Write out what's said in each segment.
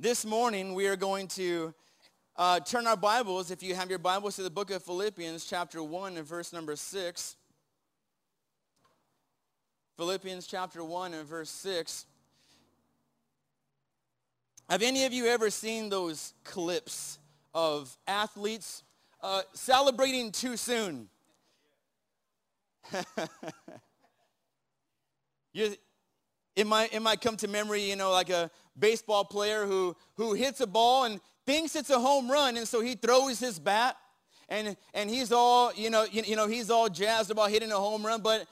This morning, we are going to turn our Bibles, if you have your Bibles, to the book of Philippians, chapter 1 and verse number 6. Philippians chapter 1 and verse 6. Have any of you ever seen those clips of athletes celebrating too soon? It might come to memory, you know, like a baseball player who hits a ball and thinks it's a home run, and so he throws his bat, and he's all, you know, he's all jazzed about hitting a home run, but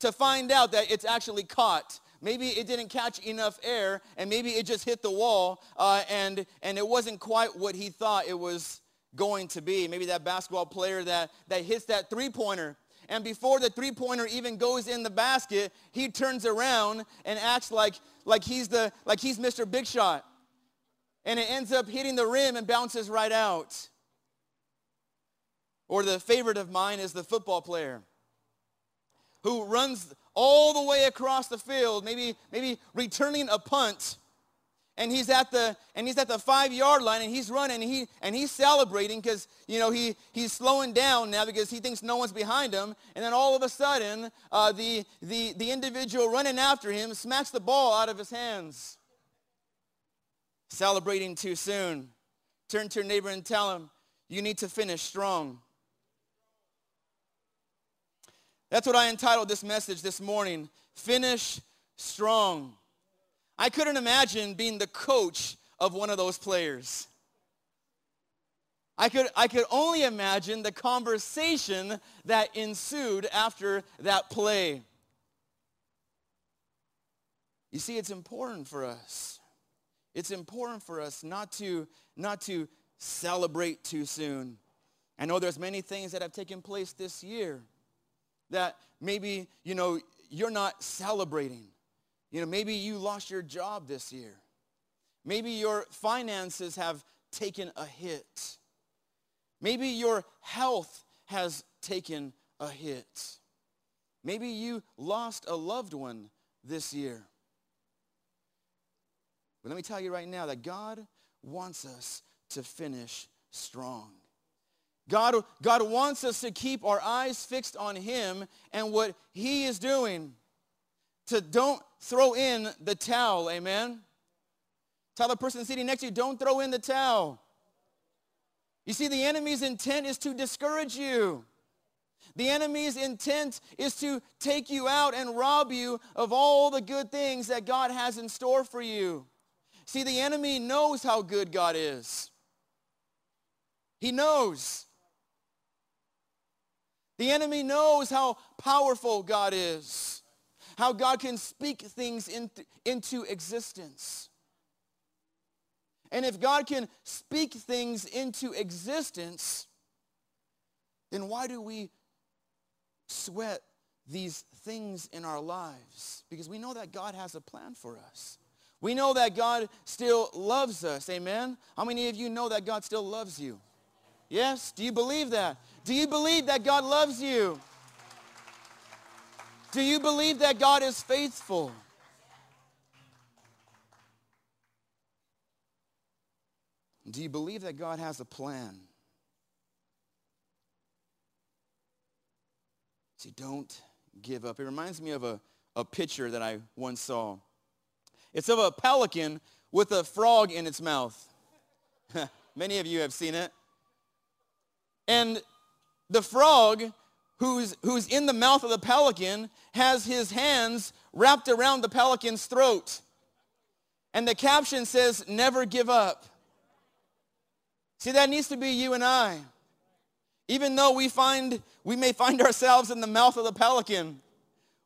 to find out that it's actually caught. Maybe it didn't catch enough air, and maybe it just hit the wall, and it wasn't quite what he thought it was going to be. Maybe that basketball player that hits that three-pointer, and before the three-pointer even goes in the basket, he turns around and acts like he's Mr. Big Shot. And it ends up hitting the rim and bounces right out. Or the favorite of mine is the football player who runs all the way across the field, maybe returning a punt, and he's at the 5-yard line, and he's running, and he's celebrating because, you know, he's slowing down now because he thinks no one's behind him. And then all of a sudden, the individual running after him smacks the ball out of his hands. Celebrating too soon. Turn to your neighbor and tell him, you need to finish strong. That's what I entitled this message this morning, Finish Strong. I couldn't imagine being the coach of one of those players. I could only imagine the conversation that ensued after that play. You see, it's important for us. It's important for us not to celebrate too soon. I know there's many things that have taken place this year that maybe, you know, you're not celebrating. You know, maybe you lost your job this year. Maybe your finances have taken a hit. Maybe your health has taken a hit. Maybe you lost a loved one this year. But let me tell you right now that God wants us to finish strong. God wants us to keep our eyes fixed on Him and what He is doing. To don't throw in the towel, amen? Tell the person sitting next to you, don't throw in the towel. You see, the enemy's intent is to discourage you. The enemy's intent is to take you out and rob you of all the good things that God has in store for you. See, the enemy knows how good God is. He knows. The enemy knows how powerful God is, how God can speak things into existence. And if God can speak things into existence, then why do we sweat these things in our lives? Because we know that God has a plan for us. We know that God still loves us, amen? How many of you know that God still loves you? Yes? Do you believe that? Do you believe that God loves you? Do you believe that God is faithful? Do you believe that God has a plan? See, don't give up. It reminds me of a picture that I once saw. It's of a pelican with a frog in its mouth. Many of you have seen it. And the frog who's in the mouth of the pelican has his hands wrapped around the pelican's throat. And the caption says, never give up. See, that needs to be you and I. Even though we may find ourselves in the mouth of the pelican,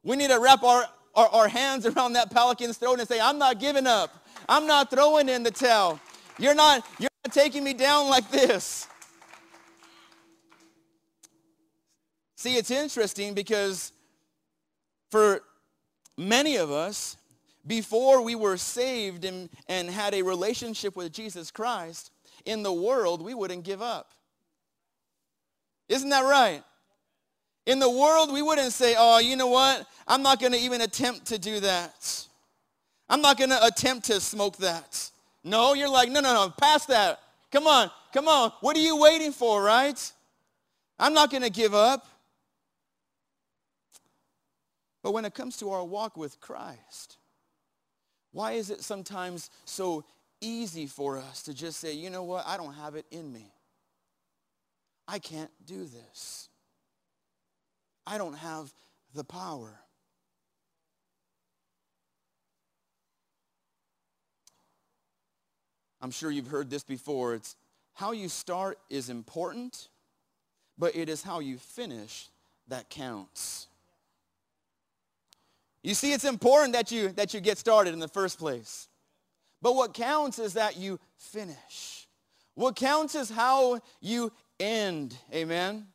we need to wrap our hands around that pelican's throat and say, I'm not giving up. I'm not throwing in the towel. You're not taking me down like this. See, it's interesting because for many of us, before we were saved and had a relationship with Jesus Christ, in the world, we wouldn't give up. Isn't that right? In the world, we wouldn't say, oh, you know what? I'm not going to even attempt to do that. I'm not going to attempt to smoke that. No, you're like, no, pass that. Come on. What are you waiting for, right? I'm not going to give up. But when it comes to our walk with Christ, why is it sometimes so easy for us to just say, you know what, I don't have it in me. I can't do this. I don't have the power. I'm sure you've heard this before. It's how you start is important, but it is how you finish that counts. You see, it's important that you get started in the first place. But what counts is that you finish. What counts is how you end. Amen?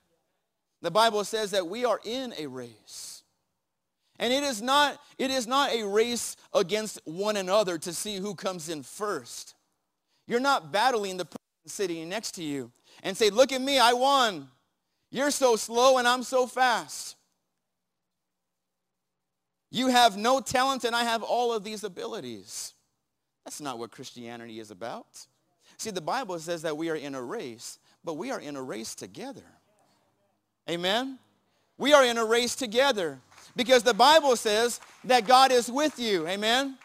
The Bible says that we are in a race. And it is not a race against one another to see who comes in first. You're not battling the person sitting next to you and say, look at me, I won. You're so slow and I'm so fast. You have no talent and I have all of these abilities. That's not what Christianity is about. See, the Bible says that we are in a race, but we are in a race together. Amen? We are in a race together because the Bible says that God is with you. Amen?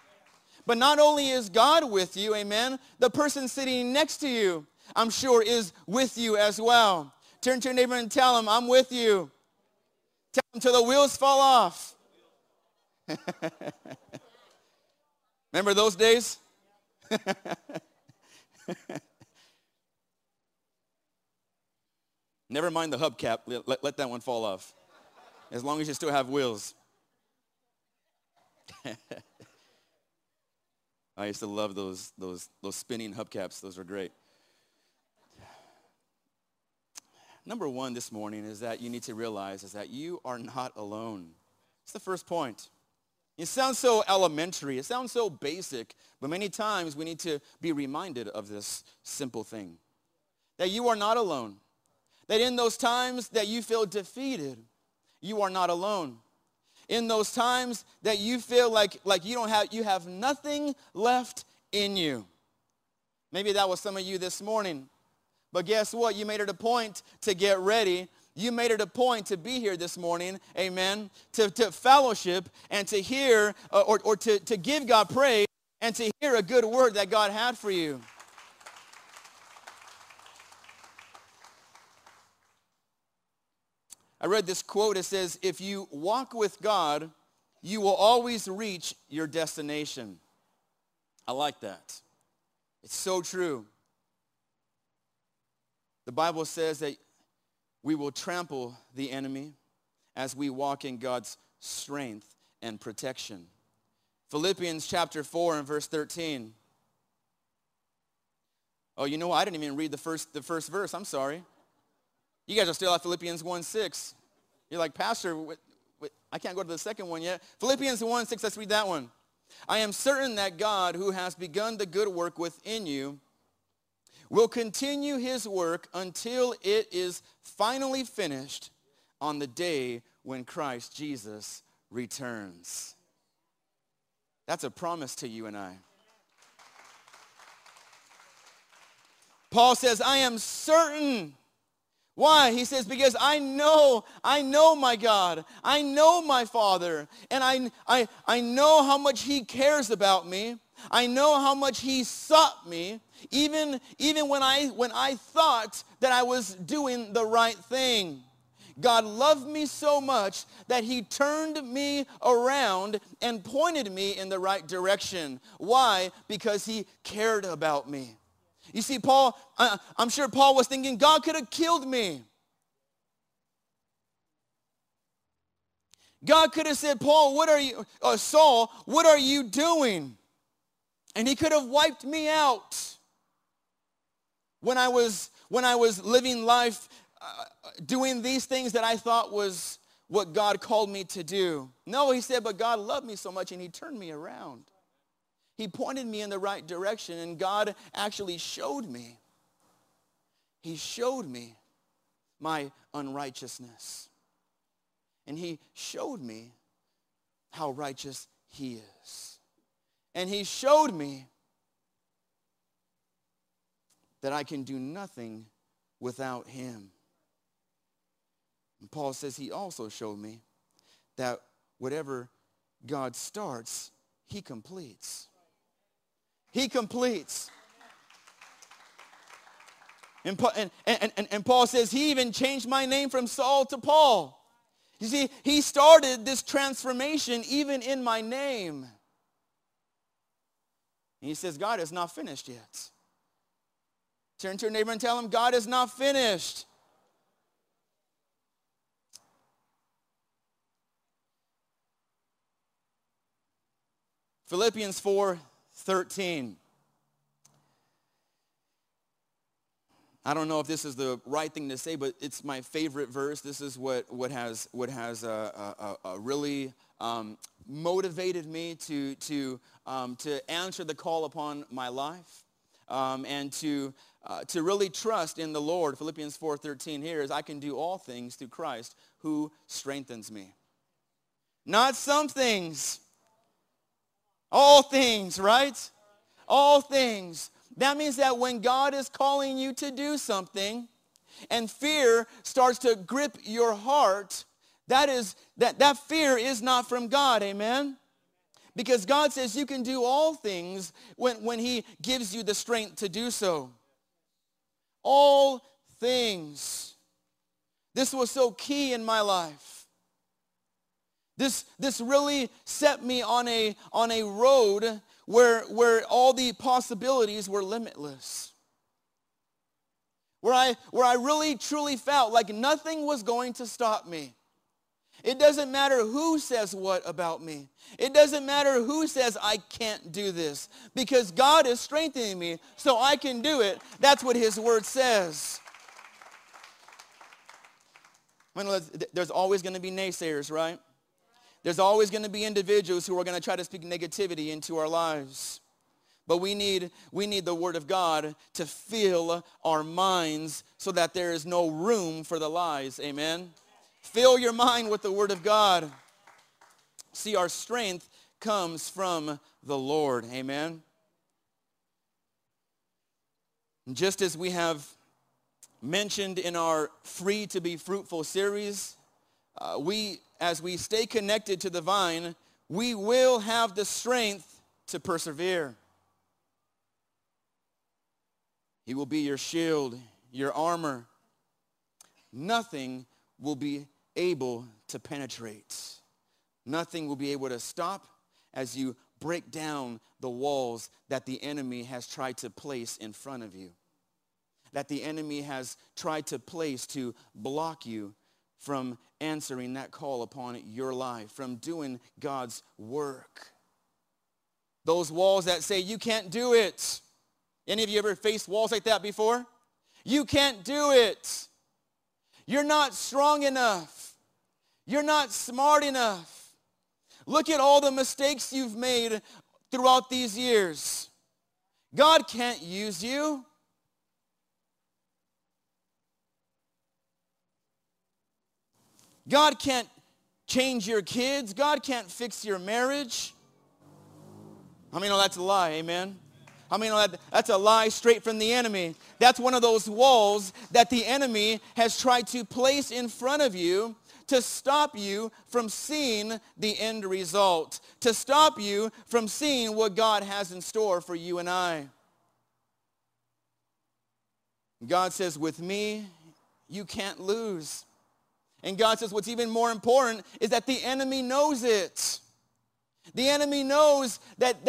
But not only is God with you, amen, the person sitting next to you, I'm sure, is with you as well. Turn to your neighbor and tell him, I'm with you. Tell him till the wheels fall off. Remember those days? Never mind the hubcap. Let that one fall off. As long as you still have wheels. I used to love those spinning hubcaps. Those were great. Number one this morning is that you need to realize is that you are not alone. It's the first point. It sounds so elementary. It sounds so basic. But many times we need to be reminded of this simple thing. That you are not alone. That in those times that you feel defeated, you are not alone. In those times that you feel like you have nothing left in you. Maybe that was some of you this morning. But guess what? You made it a point to get ready. You made it a point to be here this morning, amen, to fellowship and to hear or to give God praise and to hear a good word that God had for you. I read this quote. It says, if you walk with God, you will always reach your destination. I like that. It's so true. The Bible says that we will trample the enemy as we walk in God's strength and protection. Philippians chapter 4 and verse 13. Oh, you know what? I didn't even read the first verse. I'm sorry. You guys are still at Philippians 1:6. You're like, Pastor, I can't go to the second one yet. Philippians 1:6, let's read that one. I am certain that God, who has begun the good work within you, will continue his work until it is finally finished on the day when Christ Jesus returns. That's a promise to you and I. Paul says, I am certain. Why? He says, because I know my God. I know my Father. And I know how much he cares about me. I know how much he sought me, even when I thought that I was doing the right thing. God loved me so much that he turned me around and pointed me in the right direction. Why? Because he cared about me. You see, Paul, I'm sure Paul was thinking, God could have killed me. God could have said, Paul, what are you, Saul, what are you doing? And he could have wiped me out when I was living life, doing these things that I thought was what God called me to do. No, he said, but God loved me so much and he turned me around. He pointed me in the right direction, and God actually showed me. He showed me my unrighteousness. And he showed me how righteous he is. And he showed me that I can do nothing without him. And Paul says he also showed me that whatever God starts, he completes. He completes. And Paul says he even changed my name from Saul to Paul. You see, he started this transformation even in my name. And he says, God is not finished yet. Turn to your neighbor and tell him, God is not finished. Philippians 4:13. I don't know if this is the right thing to say, but it's my favorite verse. This is what has really motivated me to answer the call upon my life and to really trust in the Lord. Philippians 4:13 here is, I can do all things through Christ who strengthens me. Not some things. All things, right? All things. That means that when God is calling you to do something and fear starts to grip your heart, that fear is not from God, amen? Because God says you can do all things when he gives you the strength to do so. All things. This was so key in my life. This really set me on a road where all the possibilities were limitless, where I really truly felt like nothing was going to stop me. It doesn't matter who says what about me. It doesn't matter who says I can't do this, because God is strengthening me so I can do it. That's what his word says. There's always going to be naysayers, right? There's always going to be individuals who are going to try to speak negativity into our lives. But we need the word of God to fill our minds so that there is no room for the lies. Amen? Fill your mind with the word of God. See, our strength comes from the Lord. Amen? And just as we have mentioned in our Free to Be Fruitful series, as we stay connected to the vine, we will have the strength to persevere. He will be your shield, your armor. Nothing will be able to penetrate. Nothing will be able to stop as you break down the walls that the enemy has tried to place in front of you, that the enemy has tried to place to block you from answering that call upon your life, from doing God's work. Those walls that say, you can't do it. Any of you ever faced walls like that before? You can't do it. You're not strong enough. You're not smart enough. Look at all the mistakes you've made throughout these years. God can't use you. God can't change your kids. God can't fix your marriage. How many know that's a lie, amen? How many know that's a lie straight from the enemy? That's one of those walls that the enemy has tried to place in front of you to stop you from seeing the end result, to stop you from seeing what God has in store for you and I. God says, with me, you can't lose. And God says what's even more important is that the enemy knows it. The enemy knows that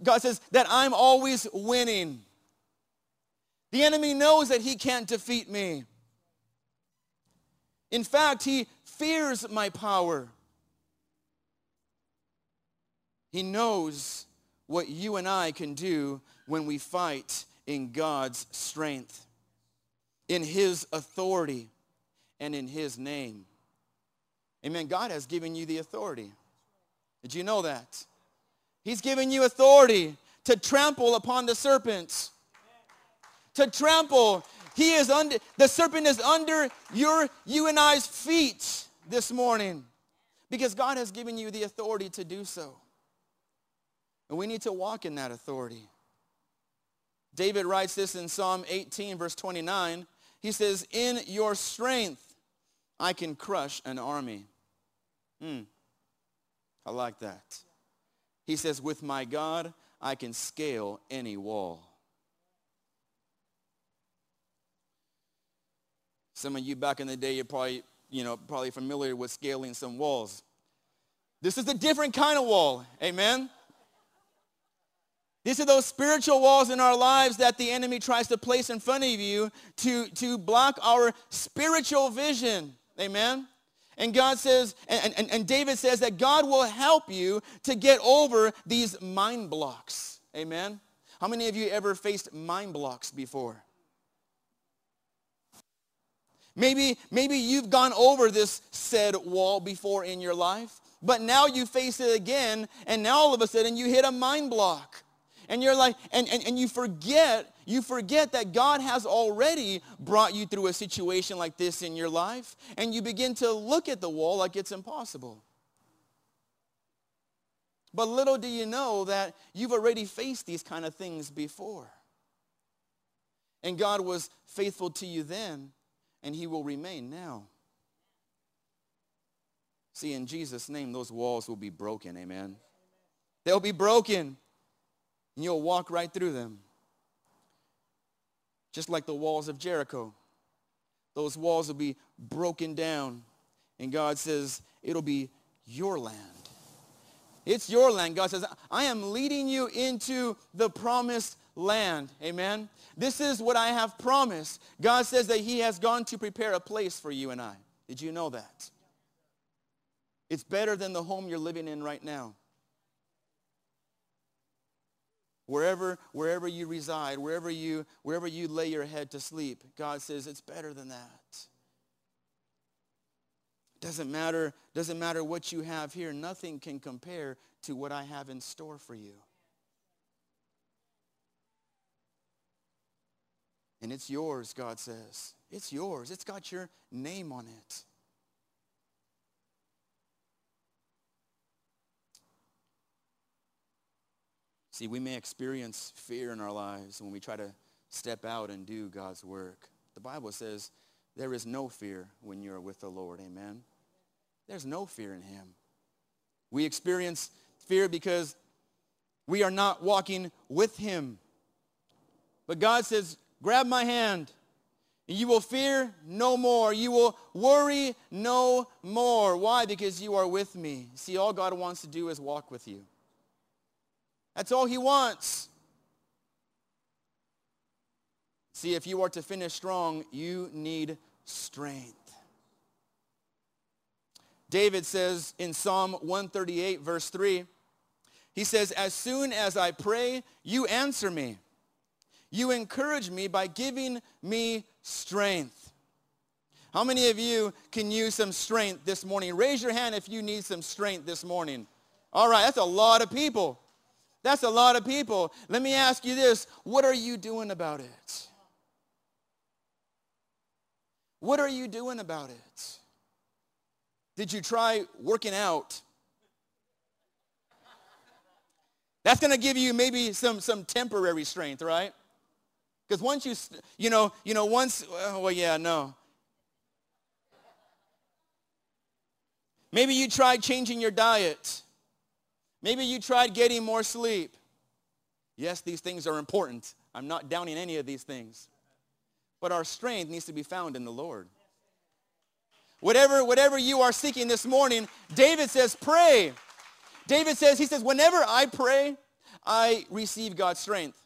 God says that I'm always winning. The enemy knows that he can't defeat me. In fact, he fears my power. He knows what you and I can do when we fight in God's strength, in his authority, and in his name. Amen. God has given you the authority. Did you know that? He's given you authority to trample upon the serpent. To trample. He is under, the serpent is under you and I's feet this morning, because God has given you the authority to do so. And we need to walk in that authority. David writes this in Psalm 18, verse 29. He says, in your strength, I can crush an army. I like that. He says, with my God, I can scale any wall. Some of you back in the day, you're probably familiar with scaling some walls. This is a different kind of wall, amen? These are those spiritual walls in our lives that the enemy tries to place in front of you to block our spiritual vision, amen? And God says, and David says that God will help you to get over these mind blocks, amen? How many of you ever faced mind blocks before? Maybe you've gone over this said wall before in your life, but now you face it again, and now all of a sudden you hit a mind block. And you're like, and you forget that God has already brought you through a situation like this in your life, and you begin to look at the wall like it's impossible. But little do you know that you've already faced these kind of things before. And God was faithful to you then, and he will remain now. See, in Jesus' name, those walls will be broken, amen? They'll be broken, and you'll walk right through them. Just like the walls of Jericho. Those walls will be broken down, and God says, it'll be your land. It's your land. God says, I am leading you into the promised land, amen? This is what I have promised. God says that he has gone to prepare a place for you and I. Did you know that? It's better than the home you're living in right now. Wherever you reside, wherever you lay your head to sleep, God says it's better than that. Doesn't matter what you have here. Nothing can compare to what I have in store for you. And it's yours, God says. It's yours. It's got your name on it. See, we may experience fear in our lives when we try to step out and do God's work. The Bible says there is no fear when you are with the Lord, amen? There's no fear in him. We experience fear because we are not walking with him. But God says, grab my hand, and you will fear no more. You will worry no more. Why? Because you are with me. See, all God wants to do is walk with you. That's all he wants. See, if you are to finish strong, you need strength. David says in Psalm 138, verse 3, he says, as soon as I pray, you answer me. You encourage me by giving me strength. How many of you can use some strength this morning? Raise your hand if you need some strength this morning. All right, that's a lot of people. That's a lot of people. Let me ask you this. What are you doing about it? What are you doing about it? Did you try working out? That's going to give you maybe some temporary strength, right? Because once maybe you tried changing your diet. Maybe you tried getting more sleep. Yes, these things are important. I'm not downing any of these things. But our strength needs to be found in the Lord. Whatever you are seeking this morning, David says, pray. David says, he says, whenever I pray, I receive God's strength.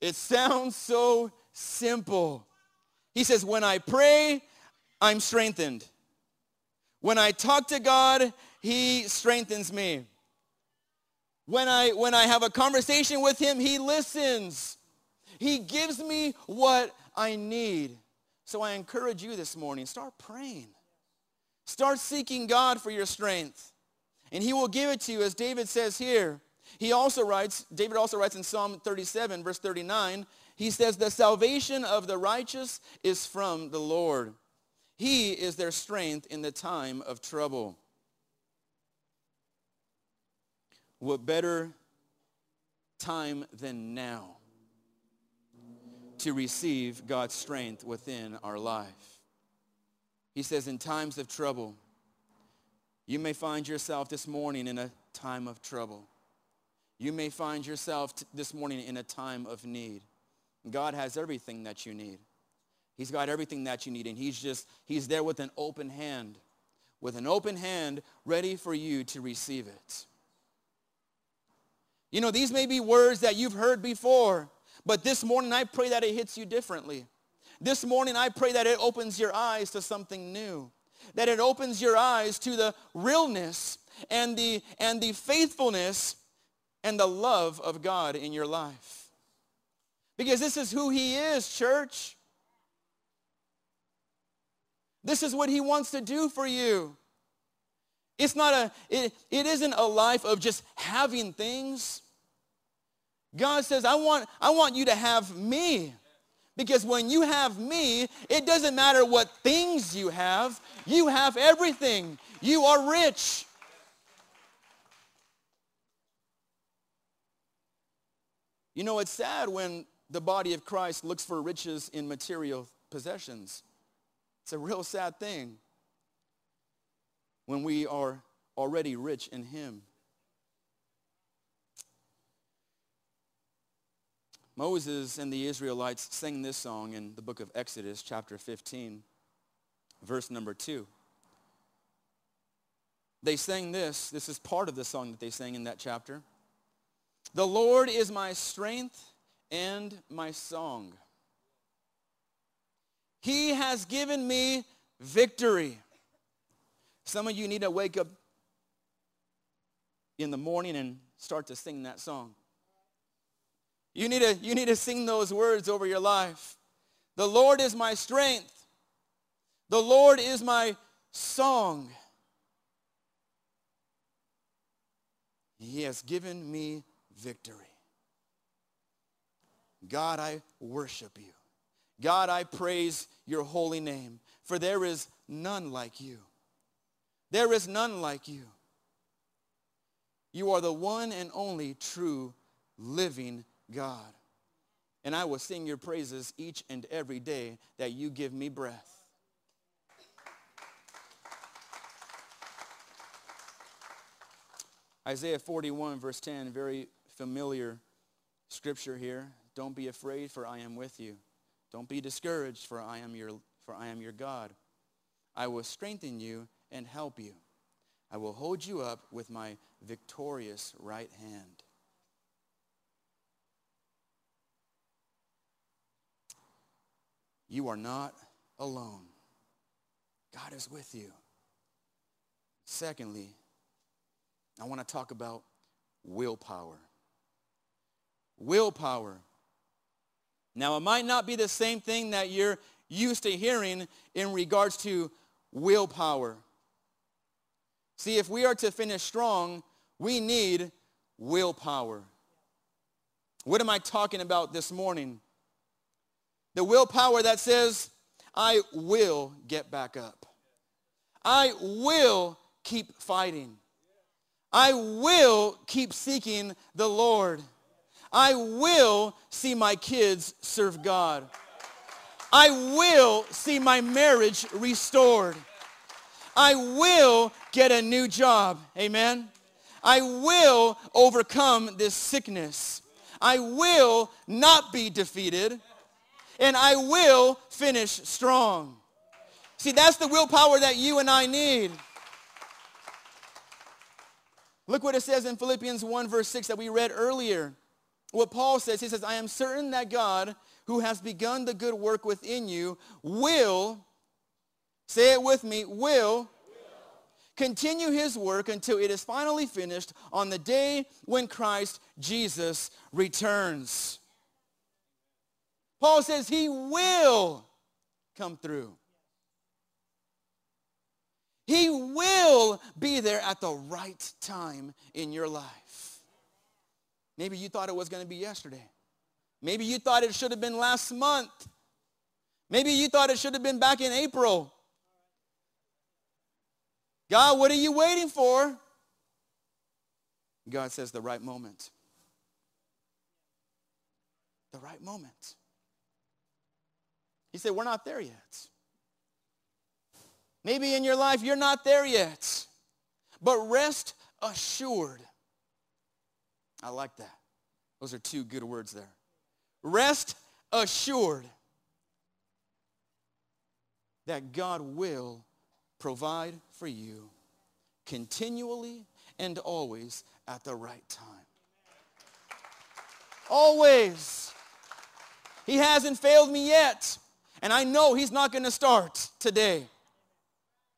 It sounds so simple. He says, when I pray, I'm strengthened. When I talk to God, he strengthens me. When I have a conversation with him, he listens. He gives me what I need. So I encourage you this morning, start praying. Start seeking God for your strength, and he will give it to you, as David says here. David also writes in Psalm 37, verse 39, he says, the salvation of the righteous is from the Lord. He is their strength in the time of trouble. What better time than now to receive God's strength within our life. He says, in times of trouble, you may find yourself this morning in a time of trouble. You may find yourself this morning in a time of need. God has everything that you need. He's got everything that you need, and he's there with an open hand, ready for you to receive it. You know, these may be words that you've heard before, but this morning I pray that it hits you differently. This morning I pray that it opens your eyes to something new, that it opens your eyes to the realness and the faithfulness and the love of God in your life. Because this is who he is, church. This is what he wants to do for you. It's not it isn't a life of just having things. God says, I want you to have me. Because when you have me, it doesn't matter what things you have. You have everything. You are rich. You know, it's sad when the body of Christ looks for riches in material possessions. It's a real sad thing when we are already rich in him. Moses and the Israelites sang this song in the book of Exodus, chapter 15, verse number 2. They sang this. This is part of the song that they sang in that chapter. The Lord is my strength and my song. He has given me victory. Some of you need to wake up in the morning and start to sing that song. You need to sing those words over your life. The Lord is my strength. The Lord is my song. He has given me victory. God, I worship you. God, I praise your holy name, for there is none like you. There is none like you. You are the one and only true living God. And I will sing your praises each and every day that you give me breath. Isaiah 41, verse 10, very familiar scripture here. Don't be afraid, for I am with you. Don't be discouraged, for I am your God. I will strengthen you and help you. I will hold you up with my victorious right hand. You are not alone. God is with you. Secondly, I want to talk about willpower. Willpower. Now, it might not be the same thing that you're used to hearing in regards to willpower. See, if we are to finish strong, we need willpower. What am I talking about this morning? The willpower that says, I will get back up. I will keep fighting. I will keep seeking the Lord. I will see my kids serve God. I will see my marriage restored. I will get a new job. Amen. I will overcome this sickness. I will not be defeated. And I will finish strong. See, that's the willpower that you and I need. Look what it says in Philippians 1, verse 6 that we read earlier. What Paul says, he says, I am certain that God, who has begun the good work within you, will, say it with me, will continue his work until it is finally finished on the day when Christ Jesus returns. Paul says he will come through. He will be there at the right time in your life. Maybe you thought it was going to be yesterday. Maybe you thought it should have been last month. Maybe you thought it should have been back in April. God, what are you waiting for? God says the right moment. the right moment. You say, we're not there yet. Maybe in your life you're not there yet. But rest assured. I like that. Those are two good words there. Rest assured that God will provide for you continually and always at the right time. Always. He hasn't failed me yet. And I know he's not going to start today.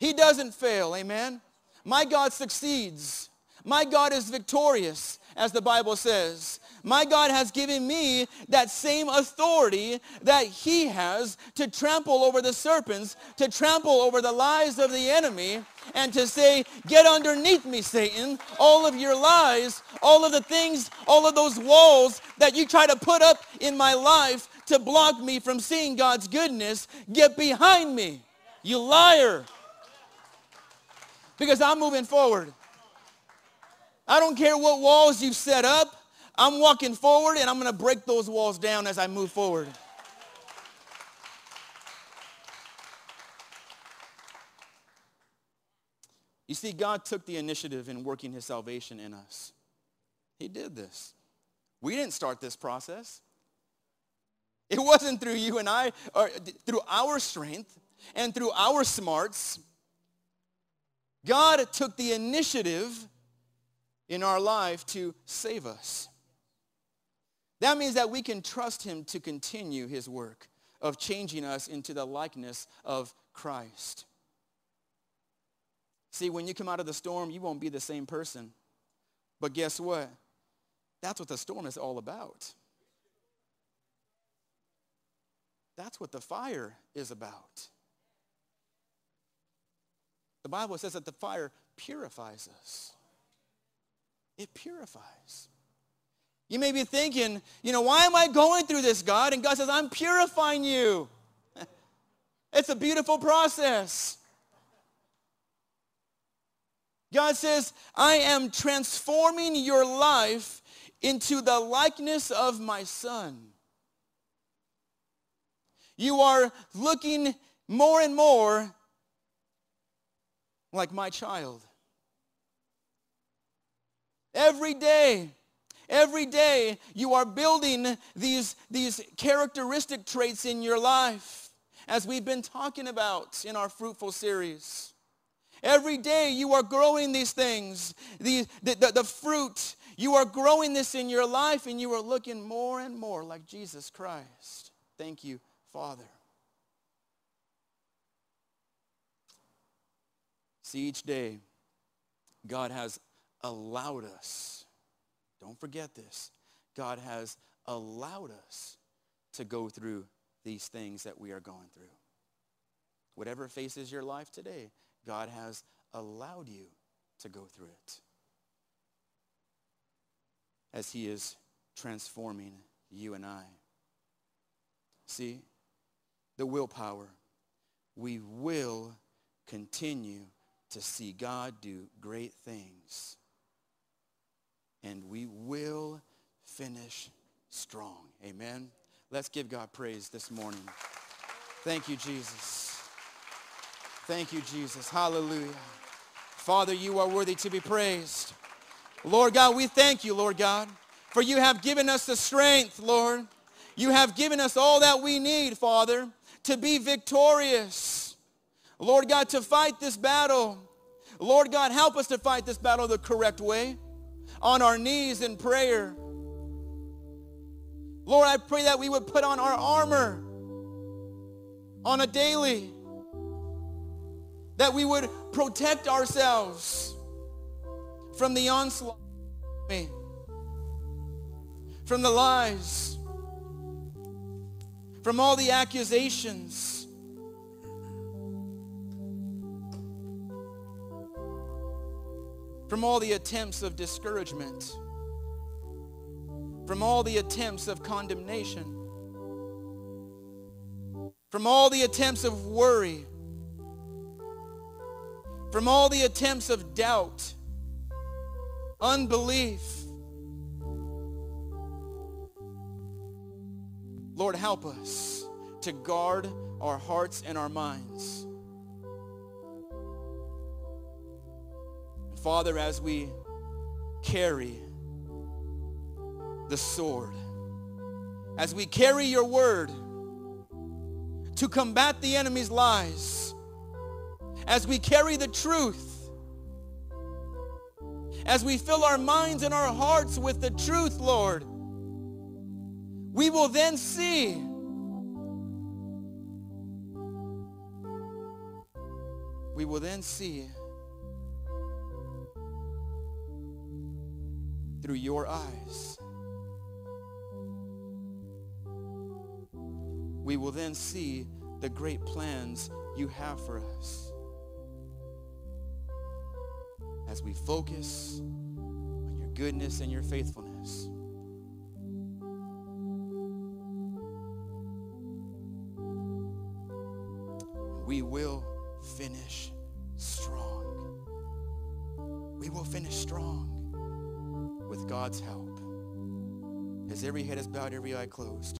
He doesn't fail, amen? My God succeeds. My God is victorious, as the Bible says. My God has given me that same authority that he has to trample over the serpents, to trample over the lies of the enemy, and to say, get underneath me, Satan, all of your lies, all of the things, all of those walls that you try to put up in my life to block me from seeing God's goodness, get behind me, you liar. Because I'm moving forward. I don't care what walls you've set up. I'm walking forward, and I'm going to break those walls down as I move forward. You see, God took the initiative in working his salvation in us. He did this. We didn't start this process. It wasn't through you and I, or through our strength and through our smarts. God took the initiative in our life to save us. That means that we can trust him to continue his work of changing us into the likeness of Christ. See, when you come out of the storm, you won't be the same person. But guess what? That's what the storm is all about. That's what the fire is about. The Bible says that the fire purifies us. It purifies. You may be thinking, you know, why am I going through this, God? And God says, I'm purifying you. It's a beautiful process. God says, I am transforming your life into the likeness of my son. You are looking more and more like my child. Every day you are building these characteristic traits in your life, as we've been talking about in our Fruitful series. Every day you are growing these things, the fruit. You are growing this in your life, and you are looking more and more like Jesus Christ. Thank you, Father. See, each day God has allowed us, don't forget this, God has allowed us to go through these things that we are going through. Whatever faces your life today, God has allowed you to go through it as he is transforming you and I. See, the willpower. We will continue to see God do great things. And we will finish strong. Amen? Let's give God praise this morning. Thank you, Jesus. Thank you, Jesus. Hallelujah. Father, you are worthy to be praised. Lord God, we thank you, Lord God, for you have given us the strength, Lord. You have given us all that we need, Father, to be victorious. Lord God, to fight this battle. Lord God, help us to fight this battle the correct way, on our knees in prayer. Lord, I pray that we would put on our armor on a daily basis, that we would protect ourselves from the onslaught, from the lies, from all the accusations. From all the attempts of discouragement. From all the attempts of condemnation. From all the attempts of worry. From all the attempts of doubt, unbelief. Lord, help us to guard our hearts and our minds. Father, as we carry the sword, as we carry your word to combat the enemy's lies, as we carry the truth, as we fill our minds and our hearts with the truth, Lord, we will then see through your eyes. We will then see the great plans you have for us as we focus on your goodness and your faithfulness. We will finish strong. We will finish strong with God's help. As every head is bowed, every eye closed.